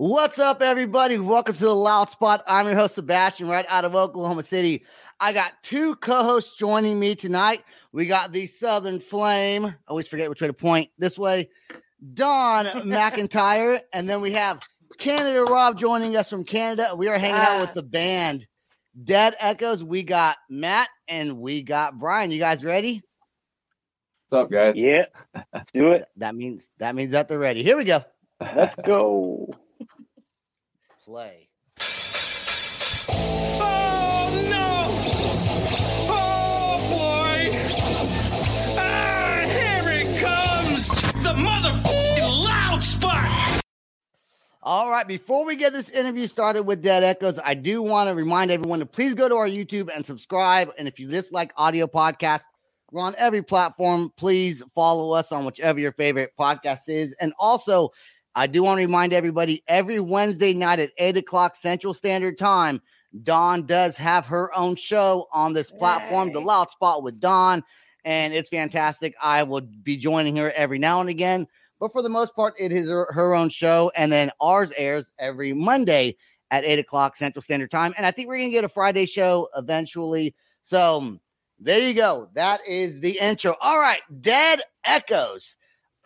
What's up, everybody? Welcome to The Loud Spot. I'm your host, Sebastian, right out of Oklahoma City. I got two co-hosts joining me tonight. We got the Southern Flame. I always forget which way to point this way. Don McIntyre. And then we have Canada Rob joining us from Canada. We are hanging out with the band Dead Echoes. We got Matt and we got Brian. You guys ready? What's up, guys? Yeah, let's do it. That means that they're ready. Here we go. Let's go. Play. Oh no! Oh boy! Ah, here it comes! The motherfucking Loud Spot! All right, before we get this interview started with Dead Echoes, I do want to remind everyone to please go to our YouTube and subscribe. And if you dislike audio podcasts, we're on every platform. Please follow us on whichever your favorite podcast is. And also, I do want to remind everybody, every Wednesday night at 8 o'clock Central Standard Time, Dawn does have her own show on this platform, The Loud Spot with Dawn, and it's fantastic. I will be joining her every now and again, but for the most part, it is her own show, and then ours airs every Monday at 8 o'clock Central Standard Time, and I think we're going to get a Friday show eventually, so there you go. That is the intro. All right, Dead Echoes.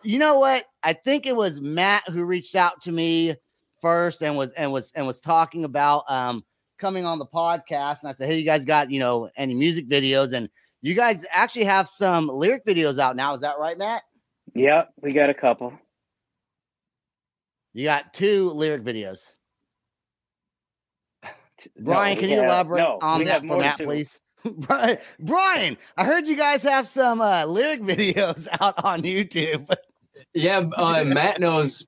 You know what? I think it was Matt who reached out to me first and was talking about coming on the podcast. And I said, "Hey, you guys got, any music videos?" And you guys actually have some lyric videos out now. Is that right, Matt? Yep, we got a couple. You got two lyric videos. Brian, can you elaborate on that for Matt, please? Brian, I heard you guys have some lyric videos out on YouTube. Yeah, Matt knows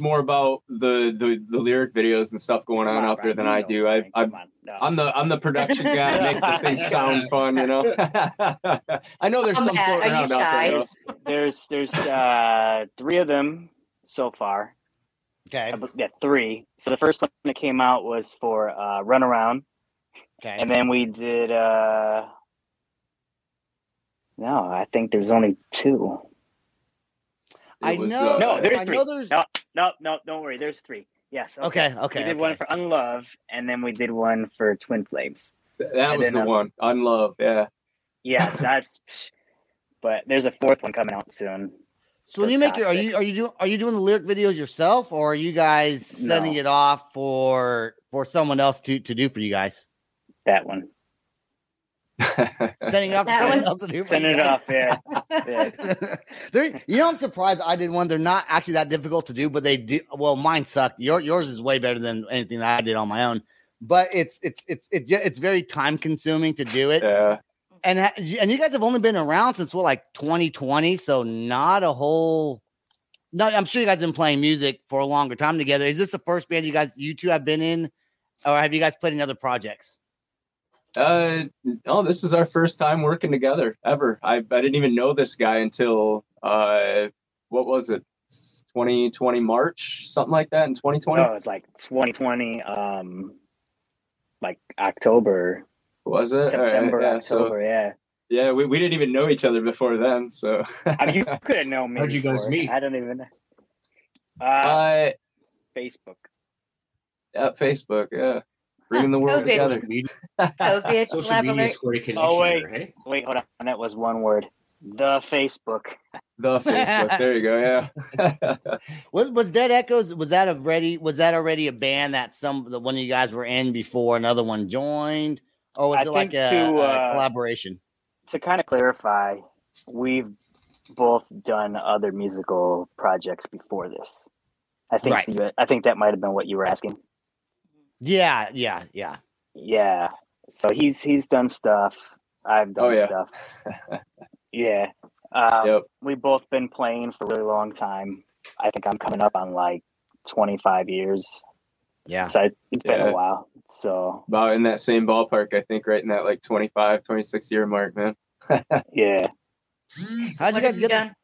more about the lyric videos and stuff going on out there than I do. I'm the production guy. Make the things sound fun, I know there's some floating around out there. There's three of them so far. Okay, yeah, three. So the first one that came out was for Runaround. Okay, and then we did. No, I think there's only two. There's three. No, don't worry. There's three. Yes. Okay. We did one for Unlove, and then we did one for Twin Flames. That was the one. Unlove, yeah. Yes, that's. But there's a fourth one coming out soon. So when you make your, are you doing the lyric videos yourself, or are you guys sending it off for someone else to do for you guys? That one. Sending it off, yeah. I'm surprised I did one. They're not actually that difficult to do, but they do. Well, mine sucked. Yours is way better than anything that I did on my own. But it's very time consuming to do it. Yeah. And you guys have only been around since 2020, so not a whole. No, I'm sure you guys have been playing music for a longer time together. Is this the first band you two have been in, or have you guys played in other projects? No, this is our first time working together ever. I didn't even know this guy until what was it? 2020 March, something like that in 2020. No, it's like 2020 October. Was it? September, right, yeah, October, so, yeah. Yeah, we didn't even know each other before then, so I mean, you could have known me. How'd you guys meet? I don't even know. Facebook. Yeah, Facebook, yeah. Bringing the world together. Social media is where you can. Oh, wait. Right? Wait, hold on. That was one word. The Facebook. The Facebook. There you go. Yeah. Was Dead Echoes? Was that already a band that one of you guys were in before another one joined, or was it like a collaboration? To kind of clarify, we've both done other musical projects before this. I think that might have been what you were asking. Yeah. So he's done stuff. I've done stuff. Yeah. We've both been playing for a really long time. I think I'm coming up on like 25 years. Yeah. So it's been a while. So about in that same ballpark, I think, right in that like 25, 26 year mark, man. Yeah. How'd you guys get done?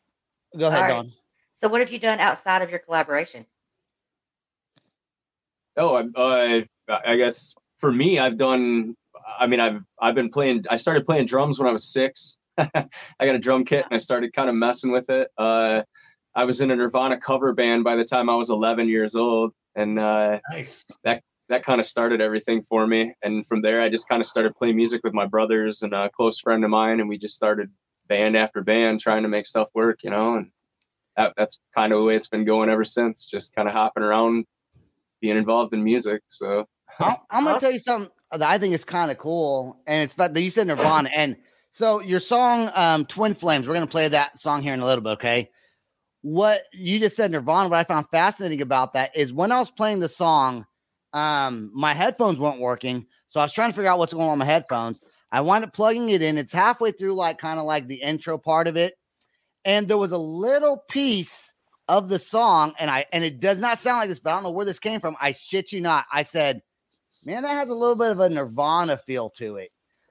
Go ahead, Don. So what have you done outside of your collaboration? Oh, I guess for me, I started playing drums when I was 6. I got a drum kit and I started kind of messing with it. I was in a Nirvana cover band by the time I was 11 years old. And nice. That kind of started everything for me. And from there, I just kind of started playing music with my brothers and a close friend of mine. And we just started band after band trying to make stuff work, you know. And that's kind of the way it's been going ever since. Just kind of hopping around, being involved in music. So I'm going to tell you something that I think is kind of cool. And it's about that you said Nirvana. And so your song, Twin Flames, we're going to play that song here in a little bit, okay? What you just said, Nirvana, what I found fascinating about that is when I was playing the song, my headphones weren't working. So I was trying to figure out what's going on with my headphones. I wound up plugging it in. It's halfway through, like kind of like the intro part of it. And there was a little piece of the song, and it does not sound like this, but I don't know where this came from. I shit you not. I said, man, that has a little bit of a Nirvana feel to it.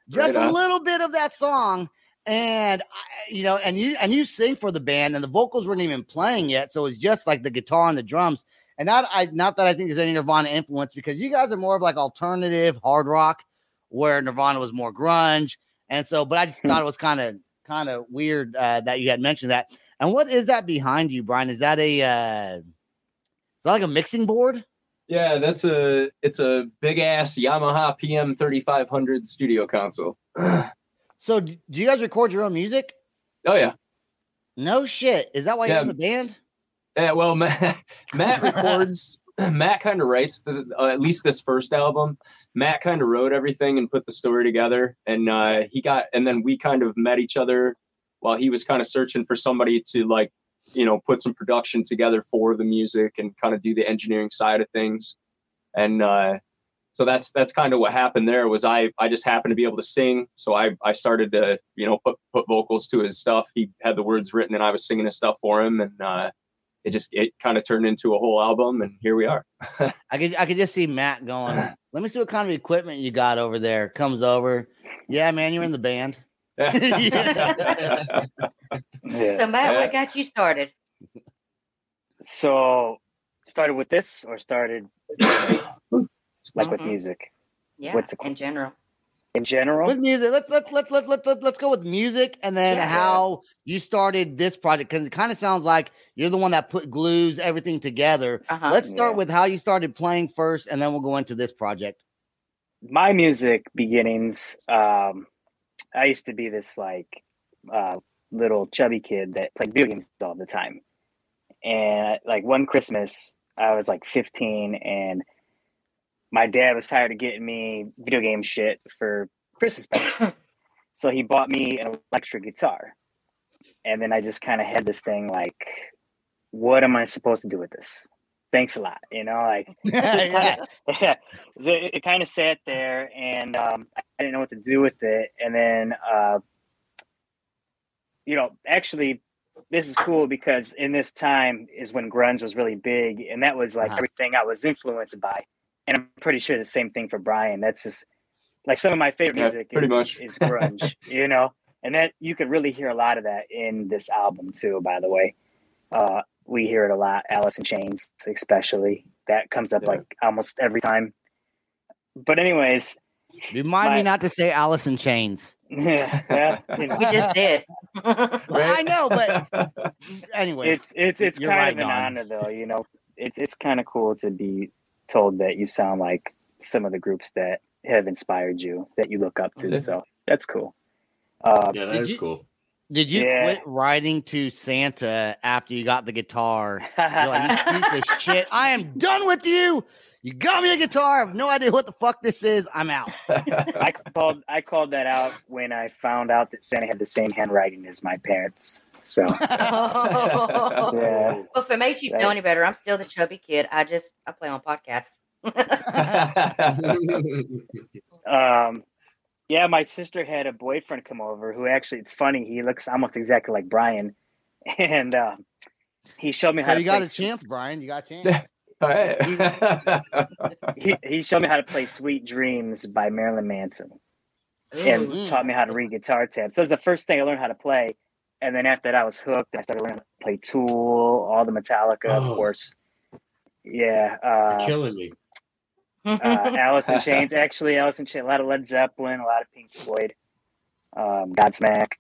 Just a little bit of that song, and you know, and you sing for the band, and the vocals weren't even playing yet, so it's just like the guitar and the drums. And not that I think there's any Nirvana influence, because you guys are more of like alternative hard rock, where Nirvana was more grunge, and so. But I just thought it was kind of weird that you had mentioned that. And what is that behind you, Brian? Is that is that like a mixing board? Yeah, it's a big ass Yamaha PM3500 studio console. So, do you guys record your own music? Oh yeah. No shit. Is that why you're in the band? Yeah. Well, Matt records. Matt kind of writes at least this first album. Matt kind of wrote everything and put the story together, and then we kind of met each other while he was kind of searching for somebody to like, you know, put some production together for the music and kind of do the engineering side of things. And so that's kind of what happened there was I just happened to be able to sing. So I started to, you know, put vocals to his stuff. He had the words written and I was singing his stuff for him. And it kind of turned into a whole album. And here we are. I could just see Matt going, let me see what kind of equipment you got over there. Comes over. Yeah, man, you're in the band. Yeah. So Matt, what got you started? So started with this or started like with music? Yeah, in general. In general? With music. Let's go with music and then how you started this project, because it kind of sounds like you're the one that glues everything together. Uh-huh. Let's start with how you started playing first, and then we'll go into this project. My music beginnings, I used to be this like little chubby kid that played video games all the time. And like one Christmas, I was like 15 and my dad was tired of getting me video game shit for Christmas presents. So he bought me an electric guitar. And then I just kind of had this thing like, what am I supposed to do with this? Thanks a lot. You know, like it kind of sat there and I didn't know what to do with it. And then, you know, actually, this is cool because in this time is when grunge was really big, and that was like everything I was influenced by. And I'm pretty sure the same thing for Brian. That's just like some of my favorite music is grunge, you know, and that you could really hear a lot of that in this album too, by the way. We hear it a lot. Alice in Chains, especially, that comes up like almost every time. But anyways, remind me not to say Alice in Chains. Yeah, you know. We just did. Right? I know, but anyway, it's kind of an honor, though. You know, it's kind of cool to be told that you sound like some of the groups that have inspired you, that you look up to. So that's cool. That is cool. Did you quit writing to Santa after you got the guitar? You're like, you piece of shit. I am done with you. You got me a guitar. I have no idea what the fuck this is. I'm out. I called that out when I found out that Santa had the same handwriting as my parents. So, well, if it makes you feel any better, I'm still the chubby kid. I play on podcasts. Yeah, my sister had a boyfriend come over who actually, it's funny, he looks almost exactly like Brian, and he showed me how. So you got a chance, Brian. You got a chance. All right. he showed me how to play "Sweet Dreams" by Marilyn Manson, and taught me how to read guitar tabs. So it was the first thing I learned how to play. And then after that, I was hooked. I started learning how to play Tool, all the Metallica, of course. Yeah. You're killing me. Alice in Chains. Actually, Alice in Chains. A lot of Led Zeppelin, a lot of Pink Floyd, Godsmack,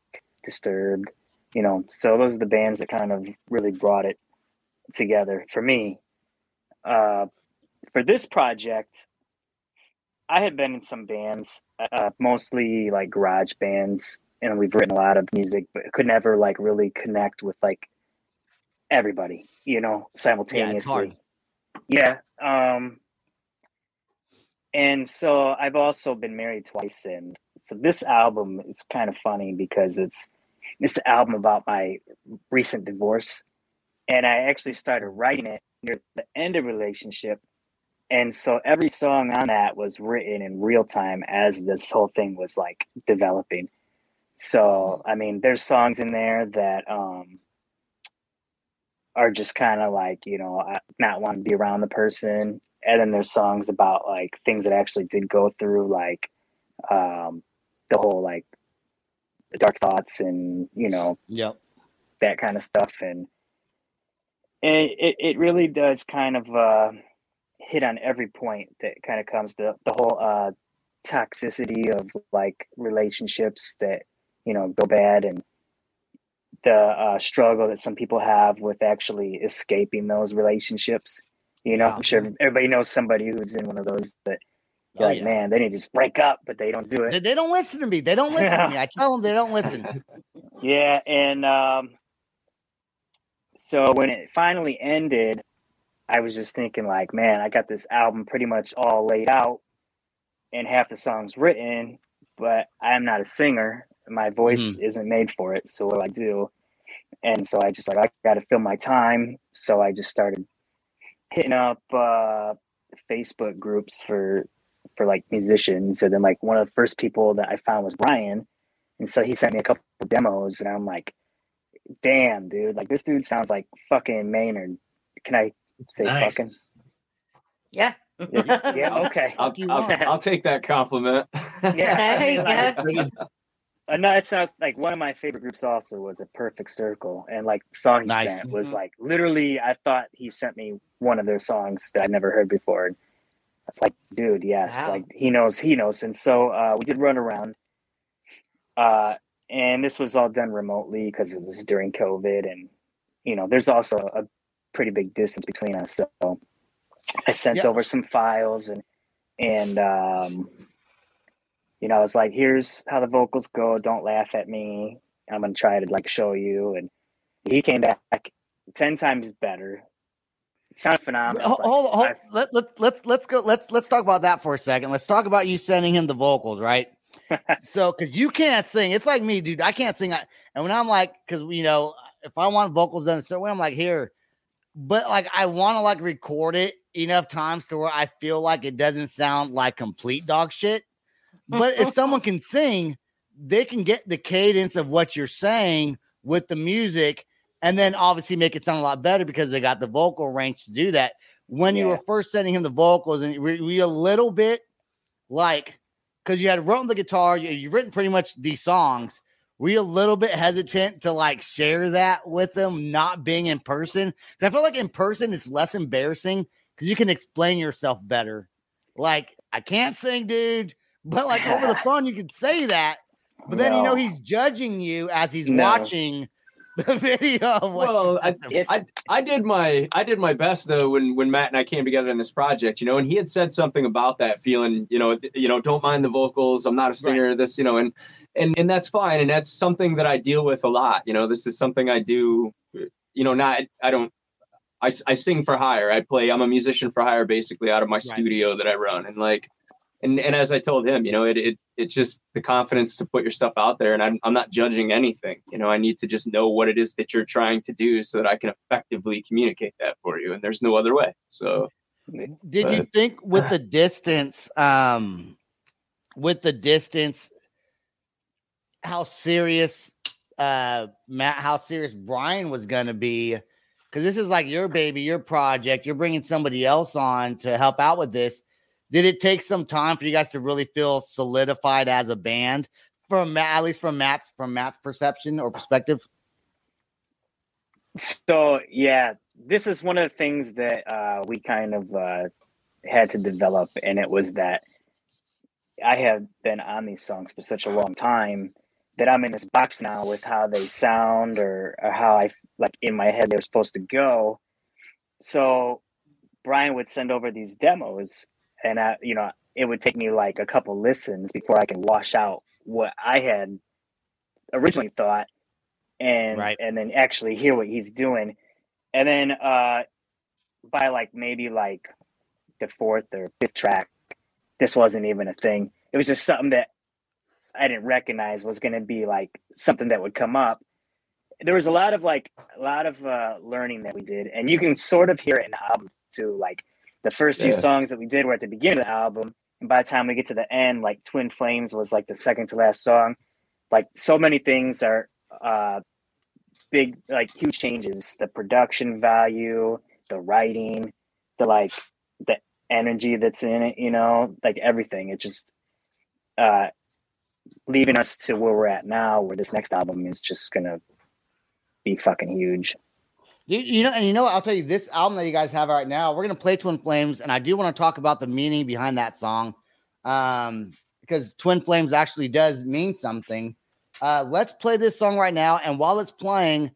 Disturbed. You know, so those are the bands that kind of really brought it together for me. For this project, I had been in some bands, mostly like garage bands. And we've written a lot of music, but could never like really connect with like everybody, you know, simultaneously. Yeah. And so I've also been married twice. And so this album is kind of funny because it's an album about my recent divorce. And I actually started writing it near the end of the relationship. And so every song on that was written in real time as this whole thing was like developing. So, I mean, there's songs in there that are just kind of like, you know, I not want to be around the person. And then there's songs about like things that I actually did go through, like the whole like dark thoughts and, you know, that kind of stuff. And it really does kind of hit on every point that kind of comes to the whole toxicity of like relationships that, you know, go bad, and the struggle that some people have with actually escaping those relationships. You know, I'm sure everybody knows somebody who's in one of those that you're like, man, they need to just break up, but they don't do it. They don't listen to me. They don't listen to me. I tell them they don't listen. Yeah. And so when it finally ended, I was just thinking like, man, I got this album pretty much all laid out and half the songs written, but I'm not a singer. My voice isn't made for it. So what do I do? And so I just like, I got to fill my time. So I just started hitting up Facebook groups for like musicians. And then like one of the first people that I found was Brian. And so he sent me a couple of demos, and I'm like, damn, dude, like this dude sounds like fucking Maynard. Can I say fucking? Yeah. Yeah. Okay. I'll take that compliment. Yeah. I mean, it's not like one of my favorite groups. Also, was A Perfect Circle, and like the song he sent was like literally. I thought he sent me one of their songs that I'd never heard before. And I was like, dude, yes, like he knows. And so we did run around, and this was all done remotely because it was during COVID, and you know, there's also a pretty big distance between us, so. I sent over some files and you know, I was like, here's how the vocals go. Don't laugh at me. I'm going to try to like show you. And he came back 10 times better. It sounded phenomenal. Hold on. Let's go. Let's talk about that for a second. Let's talk about you sending him the vocals, right? So, cause you can't sing. It's like me, dude, I can't sing. And when I'm like, cause you know, if I want vocals done a certain way, I'm like, here, but like, I want to like record it enough times to where I feel like it doesn't sound like complete dog shit. But if someone can sing, they can get the cadence of what you're saying with the music, and then obviously make it sound a lot better because they got the vocal range to do that. When you were first sending him the vocals, and were you a little bit like, because you had written the guitar, you've written pretty much these songs, were you a little bit hesitant to like share that with them, not being in person? Because I feel like in person it's less embarrassing, because you can explain yourself better. Like, I can't sing, dude, but like over the phone, you can say that. But then, you know, he's judging you as he's watching. the video of what I did my best though when Matt and I came together on this project, you know, and he had said something about that feeling, you know, don't mind the vocals, I'm not a singer, right. This, you know, and that's fine, and that's something that I deal with a lot, you know. This is something I do, you know, I sing for hire. I'm a musician for hire, basically, out of my studio that I run. And like, and as I told him, you know, it's just the confidence to put your stuff out there, and I'm not judging anything. You know, I need to just know what it is that you're trying to do so that I can effectively communicate that for you. And there's no other way. So you think with the distance, how serious Brian was going to be? Because this is like your baby, your project. You're bringing somebody else on to help out with this. Did it take some time for you guys to really feel solidified as a band? At least from Matt's perception or perspective. So yeah, this is one of the things that we kind of had to develop, and it was that I have been on these songs for such a long time that I'm in this box now with how they sound or how I like in my head they're supposed to go. So Brian would send over these demos, and I, you know, it would take me like a couple listens before I can wash out what I had originally thought and then actually hear what he's doing. And then by like maybe like the fourth or fifth track, this wasn't even a thing. It was just something that I didn't recognize was going to be like something that would come up. There was a lot of learning that we did, and you can sort of hear it in the album too. Like the first few songs that we did were at the beginning of the album, and by the time we get to the end, like Twin Flames was like the second to last song. Like so many things are big, like huge changes. The production value, the writing, the like the energy that's in it, you know, like everything. It just leaving us to where we're at now, where this next album is just gonna be fucking huge. You know, I'll tell you, this album that you guys have right now, we're gonna play Twin Flames, and I do want to talk about the meaning behind that song, because Twin Flames actually does mean something. Let's play this song right now, and while it's playing,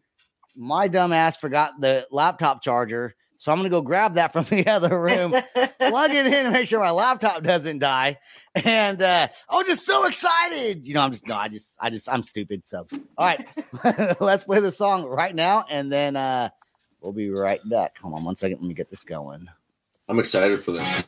my dumb ass forgot the laptop charger, so I'm gonna go grab that from the other room, plug it in, and make sure my laptop doesn't die. And just so excited, you know. I'm stupid. So all right, let's play the song right now, and then we'll be right back. Hold on one second, let me get this going. I'm excited for this.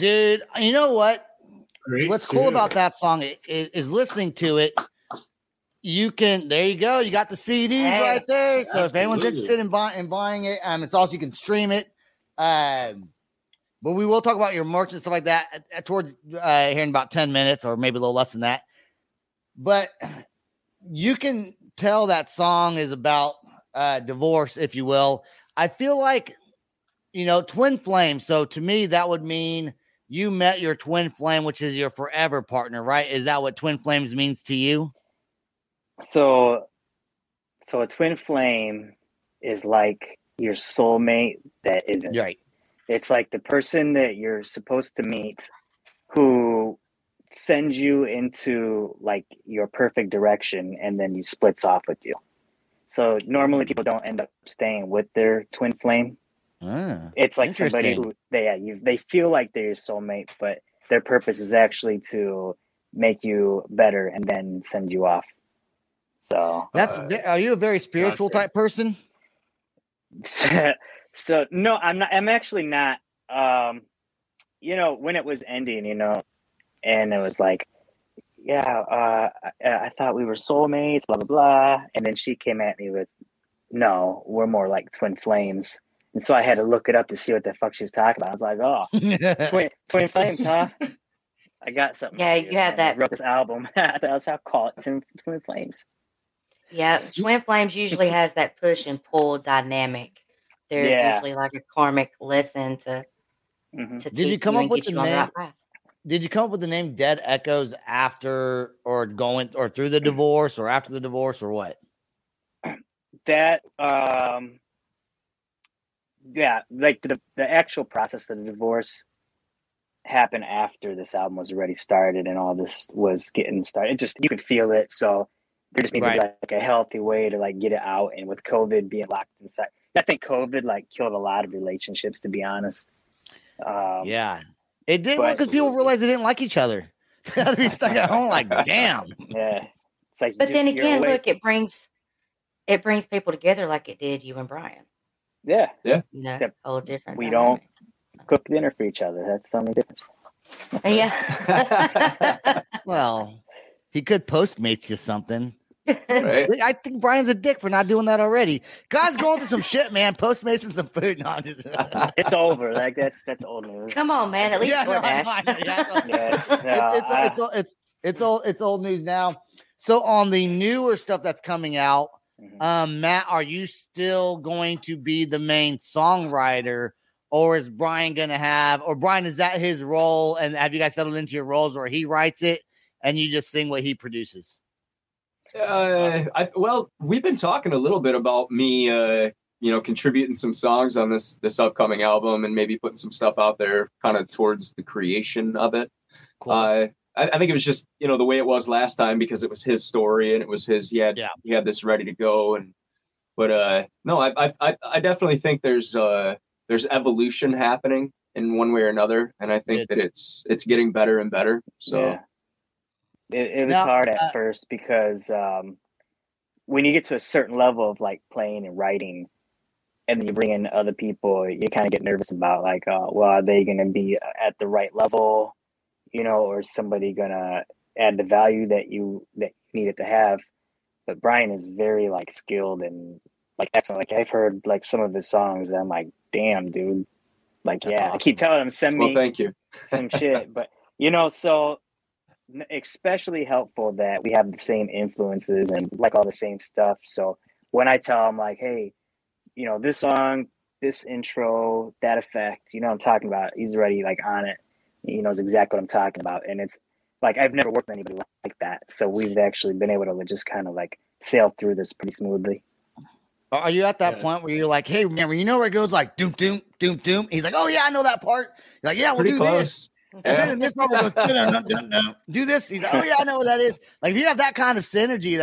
Dude, you know what? What's cool about that song is listening to it. You can, there you go. You got the CDs right there. So if anyone's interested in buying it, it's also, you can stream it. But we will talk about your merch and stuff like that towards here in about 10 minutes or maybe a little less than that. But you can tell that song is about divorce, if you will. I feel like, you know, twin flame. So to me, that would mean you met your twin flame, which is your forever partner, right? Is that what twin flames means to you? So a twin flame is like your soulmate that isn't. Right. It's like the person that you're supposed to meet who sends you into like your perfect direction and then he splits off with you. So normally people don't end up staying with their twin flame. Ah, it's like somebody who they feel like they're your soulmate, but their purpose is actually to make you better and then send you off. So that's are you a very spiritual type person? So no, I'm not. I'm actually not. You know, when it was ending, you know, and it was like, I thought we were soulmates, blah blah blah, and then she came at me with, "No, we're more like twin flames." And so I had to look it up to see what the fuck she was talking about. I was like, "Oh, twin flames, huh?" I got something. Yeah, you have that. I wrote this album. That's how I call it. Twin Flames. Yeah, Twin Flames usually has that push and pull dynamic. They're usually like a karmic lesson to. Mm-hmm. to Did you come you up with the name? Did you come up with the name Dead Echoes after, or going, or through the divorce, or after the divorce, or what? That like the actual process of the divorce happened after this album was already started and all this was getting started. It just, you could feel it. So there just needed like a healthy way to like get it out. And with COVID being locked inside, I think COVID like killed a lot of relationships, to be honest. Yeah, it did. Because people realized they didn't like each other. They'd be stuck at home like, damn. Yeah. It's like, but then again, look, it brings people together like it did you and Brian. Yeah. Yeah. You know, except whole different. We dynamic. Don't. Cook dinner for each other. That's something different. Yeah. Well, he could Postmates you something. Right? I think Brian's a dick for not doing that already. God's going to some shit, man. Postmates and some food. No, I'm just... It's over. Like that's old news. Come on, man. At least it's old news now. So on the newer stuff that's coming out, Matt, are you still going to be the main songwriter? Or is Brian going to have, or Brian, is that his role? And have you guys settled into your roles where he writes it and you just sing what he produces? Well, we've been talking a little bit about me, contributing some songs on this upcoming album and maybe putting some stuff out there kind of towards the creation of it. Cool. I think it was just, the way it was last time because it was his story and it was his, he had this ready to go. But I definitely think there's evolution happening in one way or another. And I think that it's getting better and better. So it was hard at first because when you get to a certain level of like playing and writing and then you bring in other people, you kind of get nervous about like, are they going to be at the right level, or is somebody going to add the value that you needed to have? But Brian is very like skilled and like excellent. Like I've heard like some of his songs and I'm like, damn, dude. Like, that's awesome. I keep telling him, send me thank you. Some shit. But, so especially helpful that we have the same influences and like all the same stuff. So when I tell him like, hey, this song, this intro, that effect, what I'm talking about, he's already like on it. He knows exactly what I'm talking about. And it's like, I've never worked with anybody like that. So we've actually been able to just kind of like sail through this pretty smoothly. Are you at that point where you're like, hey, remember, where it goes like doom, doom, doom, doom? He's like, oh, yeah, I know that part. You're like, yeah, we'll do this. And then in this part, we'll go, no, do this. He's like, oh, yeah, I know what that is. Like, if you have that kind of synergy,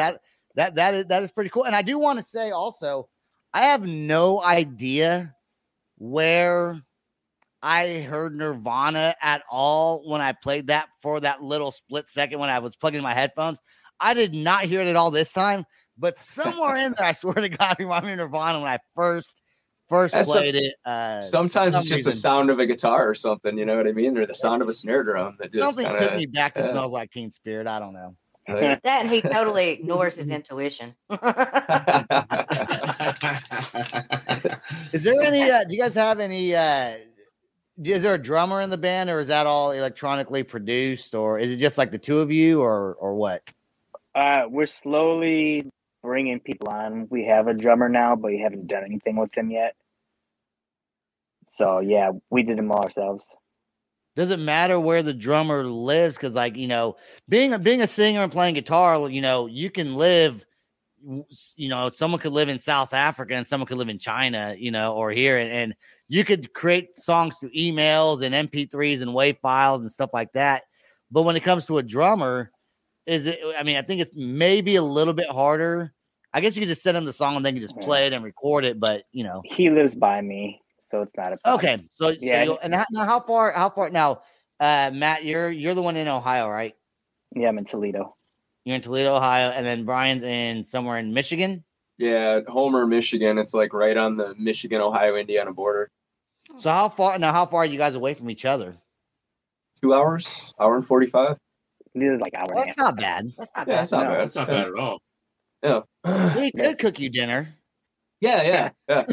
that is pretty cool. And I do want to say also, I have no idea where I heard Nirvana at all when I played that for that little split second when I was plugging my headphones. I did not hear it at all this time. But somewhere in there, I swear to God, it reminded me of Nirvana when I first first played it. Sometimes it's just the sound of a guitar or something, you know what I mean? Or the sound of a snare drum that just kind of took me back to Smells Like Teen Spirit. I don't know. That and he totally ignores his intuition. Is there any? Do you guys have any? Is there a drummer in the band, or is that all electronically produced, or is it just like the two of you, or what? We're slowly bringing people on. We have a drummer now, but we haven't done anything with him yet. So yeah, we did them all ourselves. Does it matter where the drummer lives? Because, like, you know, being a singer and playing guitar, you know, you can live. You know, someone could live in South Africa and someone could live in China, you know, or here, and you could create songs through emails and MP3s and WAV files and stuff like that. But when it comes to a drummer, I think it's maybe a little bit harder. I guess you could just send them the song and they can just play it and record it. But, you know, he lives by me, so it's not a problem. Okay. So yeah. So how far now, Matt, you're the one in Ohio, right? Yeah, I'm in Toledo. You're in Toledo, Ohio, and then Brian's in somewhere in Michigan? Yeah, Homer, Michigan. It's like right on the Michigan-Ohio-Indiana border. So how far are you guys away from each other? 2 hours, hour and 45. It is like hour. Well, that's not bad. That's not bad at all. Yeah. So we could cook you dinner. Yeah. Have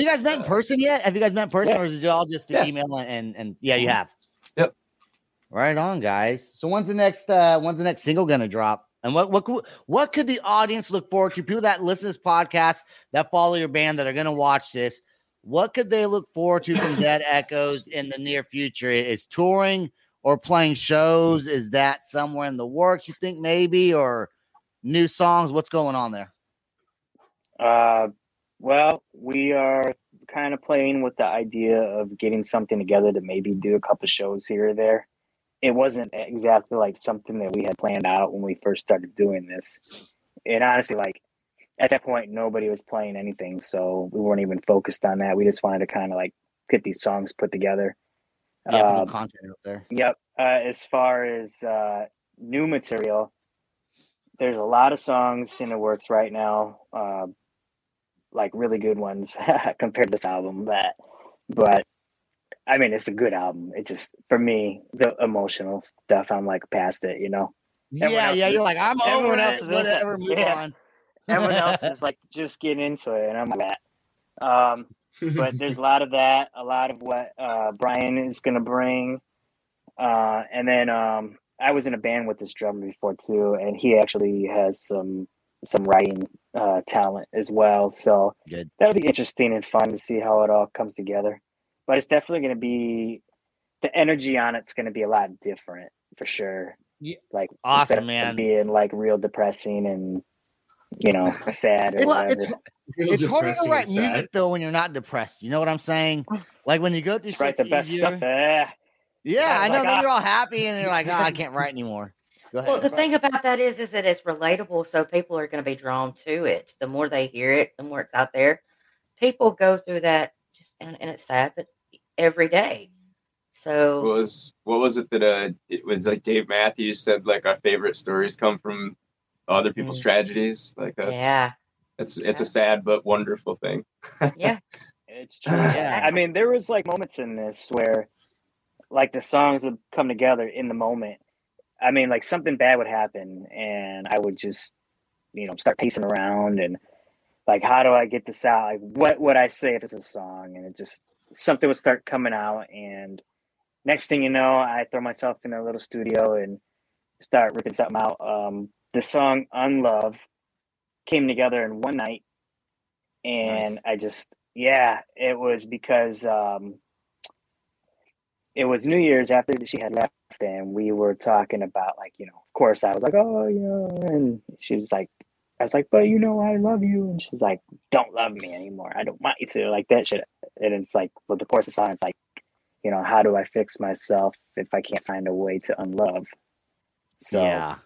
you guys met in person yet? Or is it all just through email and yeah, you have. Yep. Right on, guys. So when's the next single gonna drop? And what could the audience look forward to? People that listen to this podcast, that follow your band, that are gonna watch this, what could they look forward to from Dead Echoes in the near future? Is touring or playing shows? Is that somewhere in the works, you think, maybe, or new songs? What's going on there? Well, we are kind of playing with the idea of getting something together to maybe do a couple shows here or there. It wasn't exactly like something that we had planned out when we first started doing this. And honestly, like at that point, nobody was playing anything. So we weren't even focused on that. We just wanted to kind of like get these songs put together. Yeah, content up there. Yep. As far as new material, there's a lot of songs in the works right now. Like really good ones compared to this album. But I mean, it's a good album. It's just, for me, the emotional stuff, I'm like past it, you know? You're like, I'm over it, whatever, move on. Everyone else is like just getting into it, and I'm like that. But there's a lot of that, a lot of what Brian is going to bring. And then I was in a band with this drummer before, too, and he actually has some writing talent as well. So that'll be interesting and fun to see how it all comes together. But it's definitely going to be the energy on it's going to be a lot different for sure. Yeah. Like awesome, man. Being like real depressing and sad. It's hard to write music though when you're not depressed. You know what I'm saying? Like when you go through the best stuff. Yeah, I know. Like, then you're all happy and you're like, oh, I can't write anymore. Go ahead. Well, the thing about that is that it's relatable, so people are going to be drawn to it. The more they hear it, the more it's out there. People go through that. And it's sad, but every day. So what was it that it was like Dave Matthews said, like our favorite stories come from other people's tragedies. Like it's a sad but wonderful thing. Yeah, it's true. Yeah. I mean, there was like moments in this where like the songs would come together in the moment. I mean, like something bad would happen, and I would just start pacing around and. Like, how do I get this out? Like, what would I say if it's a song? And it just, something would start coming out. And next thing you know, I throw myself in a little studio and start ripping something out. The song Unlove came together in one night. And nice. I just, it was because it was New Year's after she had left. And we were talking about, like, of course, I was like, oh, yeah. And she was like, I was like, but I love you. And she's like, don't love me anymore. I don't want you to, like that shit. And it's like, well, the course of song, it's like, how do I fix myself if I can't find a way to unlove? So yeah.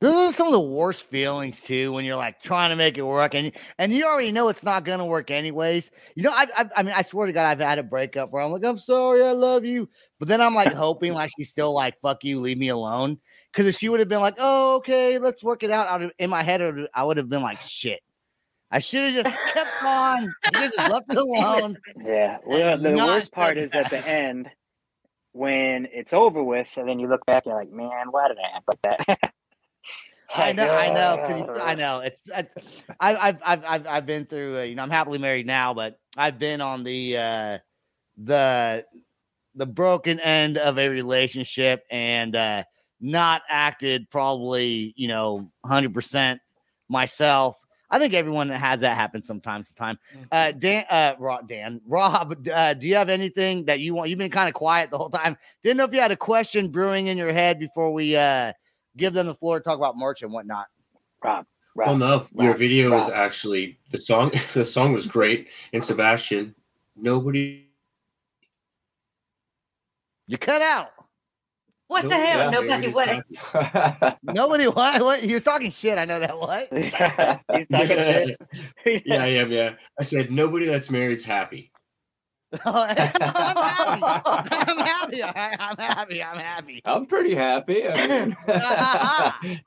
Those are some of the worst feelings too, when you're like trying to make it work and you already know it's not going to work anyways. I mean, I swear to God, I've had a breakup where I'm like, I'm sorry, I love you. But then I'm like hoping like she's still like, fuck you, leave me alone. Because if she would have been like, oh, okay, let's work it out. In my head, I would have been like, shit, I should have just kept on. I should have just left it alone. Yeah. Well, the worst part is at the end when it's over with, and then you look back, you're like, man, why did I act like that? I know. I've been through. You know, I'm happily married now, but I've been on the broken end of a relationship and not acted probably 100% myself. I think everyone has that happen sometimes. Rob, do you have anything that you want? You've been kind of quiet the whole time. Didn't know if you had a question brewing in your head before we give them the floor to talk about merch and whatnot. Rob. Well, no, your video is actually the song. The song was great. And Sebastian, nobody. You cut out. What the hell? Nobody what? Nobody what? What? He was talking shit. I know that. What? He's talking shit. Yeah. I said, nobody that's married is happy. I'm happy. I'm pretty happy. I mean,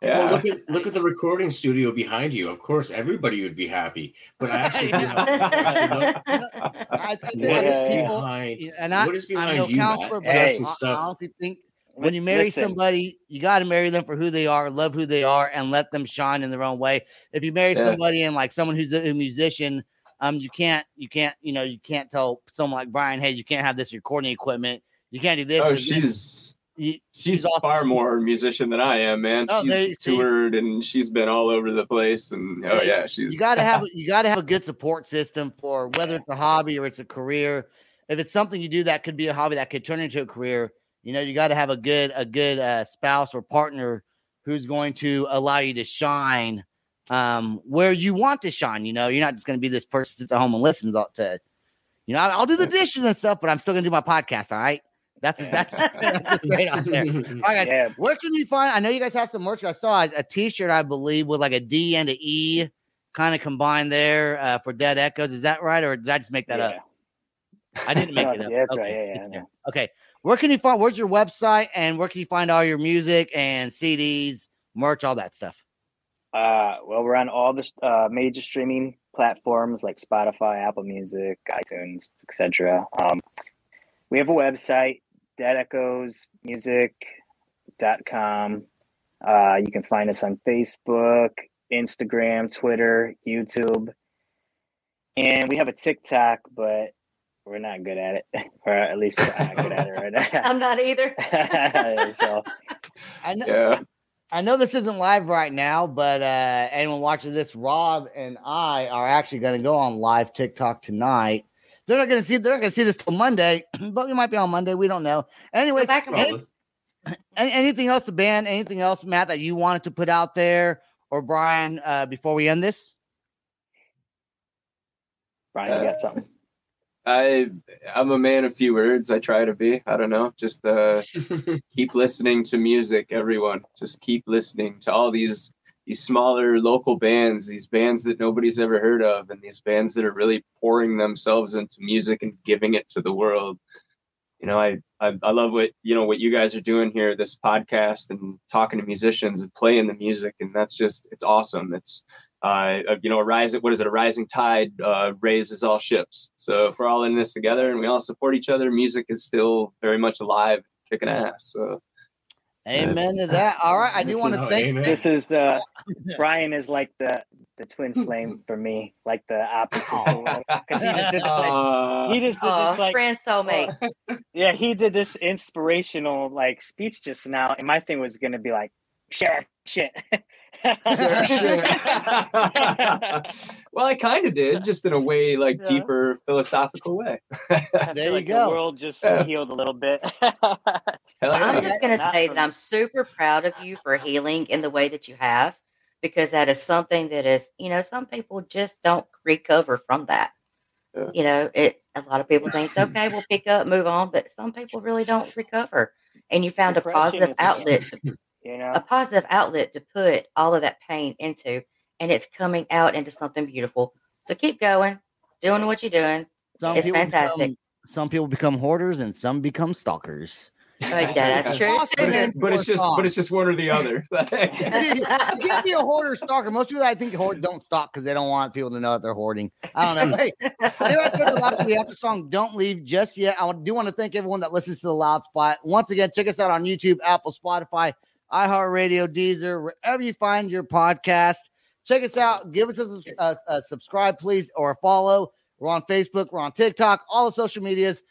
yeah. Well, look at the recording studio behind you. Of course, everybody would be happy. But I actually, what is behind you? I honestly think when you marry somebody, you got to marry them for who they are, love who they are, and let them shine in their own way. If you marry somebody and like someone who's a musician. You can't tell someone like Brian, hey, you can't have this recording equipment. You can't do this. Oh, she's awesome. Far more musician than I am, man. Oh, she's toured and she's been all over the place. And you gotta have a good support system for whether it's a hobby or it's a career. If it's something you do that could be a hobby that could turn into a career, you got to have a good spouse or partner who's going to allow you to shine. Where you want to shine, you're not just going to be this person sits at home and listens to, I'll do the dishes and stuff, but I'm still going to do my podcast. All right. That's great out there. All right, guys, where can you find, I know you guys have some merch. I saw a t-shirt, I believe with like a D and a E kind of combined there, for Dead Echoes. Is that right? Or did I just make that up? I didn't make it up. That's okay. Right. Yeah, okay. Where's your website and where can you find all your music and CDs, merch, all that stuff? Well, we're on all the major streaming platforms like Spotify, Apple Music, iTunes, etc. We have a website, deadechoesmusic.com. You can find us on Facebook, Instagram, Twitter, YouTube. And we have a TikTok, but we're not good at it. Or at least I'm not good at it right now. I'm not either. So, I know. Yeah. I know this isn't live right now, but anyone watching this, Rob and I are actually going to go on live TikTok tonight. They're not going to see this till Monday, but we might be on Monday. We don't know. Anyways, anything else to ban? Anything else, Matt, that you wanted to put out there, or Brian, before we end this? Brian, you got something? I'm a man of few words. I try to be. I don't know. Just keep listening to music, everyone. Just keep listening to all these smaller local bands, these bands that nobody's ever heard of, and these bands that are really pouring themselves into music and giving it to the world. I love what you guys are doing here, this podcast and talking to musicians and playing the music, and that's just, it's awesome. It's a rising tide raises all ships. So if we're all in this together and we all support each other, music is still very much alive, kicking ass. So amen to that. All right, I do want to thank. This is Brian is like the twin flame for me, like the opposite, because he just did this. Friend soulmate. Yeah, he did this inspirational speech just now, and my thing was gonna be like, shit. Sure. Well, I kind of did, just in a way, deeper philosophical way. There you go. The world just healed a little bit. I'm just going to say that I'm super proud of you for healing in the way that you have, because that is something that is, some people just don't recover from that. Yeah. A lot of people think, okay, we'll pick up, move on, but some people really don't recover. And you found a positive outlet a positive outlet to put all of that pain into, and it's coming out into something beautiful. So keep going, doing what you're doing. It's fantastic. Some people become hoarders and some become stalkers. Like, yeah, that's true. But it's just one or the other. Give me a hoarder stalker. Most people, I think, hoard don't stalk because they don't want people to know that they're hoarding. I don't know. Hey, they're out there to Loud for the after song. Don't leave just yet. I do want to thank everyone that listens to the Loud Spot. Once again, check us out on YouTube, Apple, Spotify, iHeartRadio, Deezer, wherever you find your podcast. Check us out. Give us a subscribe, please, or a follow. We're on Facebook. We're on TikTok. All the social medias.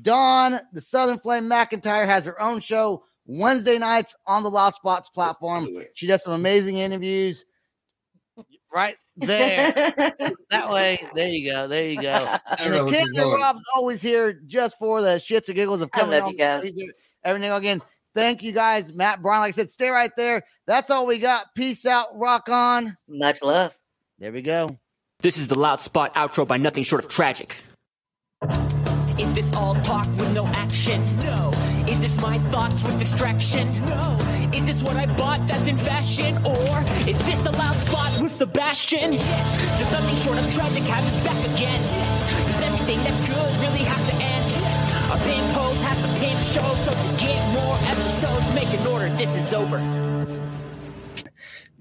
Don, the Southern Flame McIntyre, has her own show Wednesday nights on the Loud Spots platform. She does some amazing interviews right there. That way. There you go. And Canada Rob's always here just for the shits and giggles of coming on. Everything again. Thank you guys. Matt, Brian, like I said, stay right there. That's all we got. Peace out. Rock on. Much love. There we go. This is the Loud Spot outro by Nothing Short of Tragic. Is this all talk with no action? No. Is this my thoughts with distraction? No. Is this what I bought that's in fashion? Or is this the Loud Spot with Sebastian? Yes. Does Nothing Short of Tragic have his back again? Yes. Does everything that's good really have to end? Yes. Our pin post has a pin show, so to get more episodes, make an order. This is over.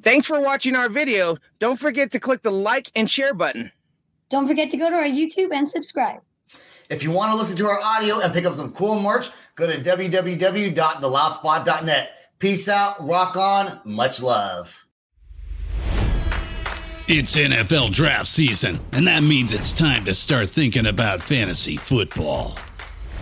Thanks for watching our video. Don't forget to click the like and share button. Don't forget to go to our YouTube and subscribe. If you want to listen to our audio and pick up some cool merch, go to www.theloudspot.net. Peace out. Rock on. Much love. It's NFL draft season, and that means it's time to start thinking about fantasy football.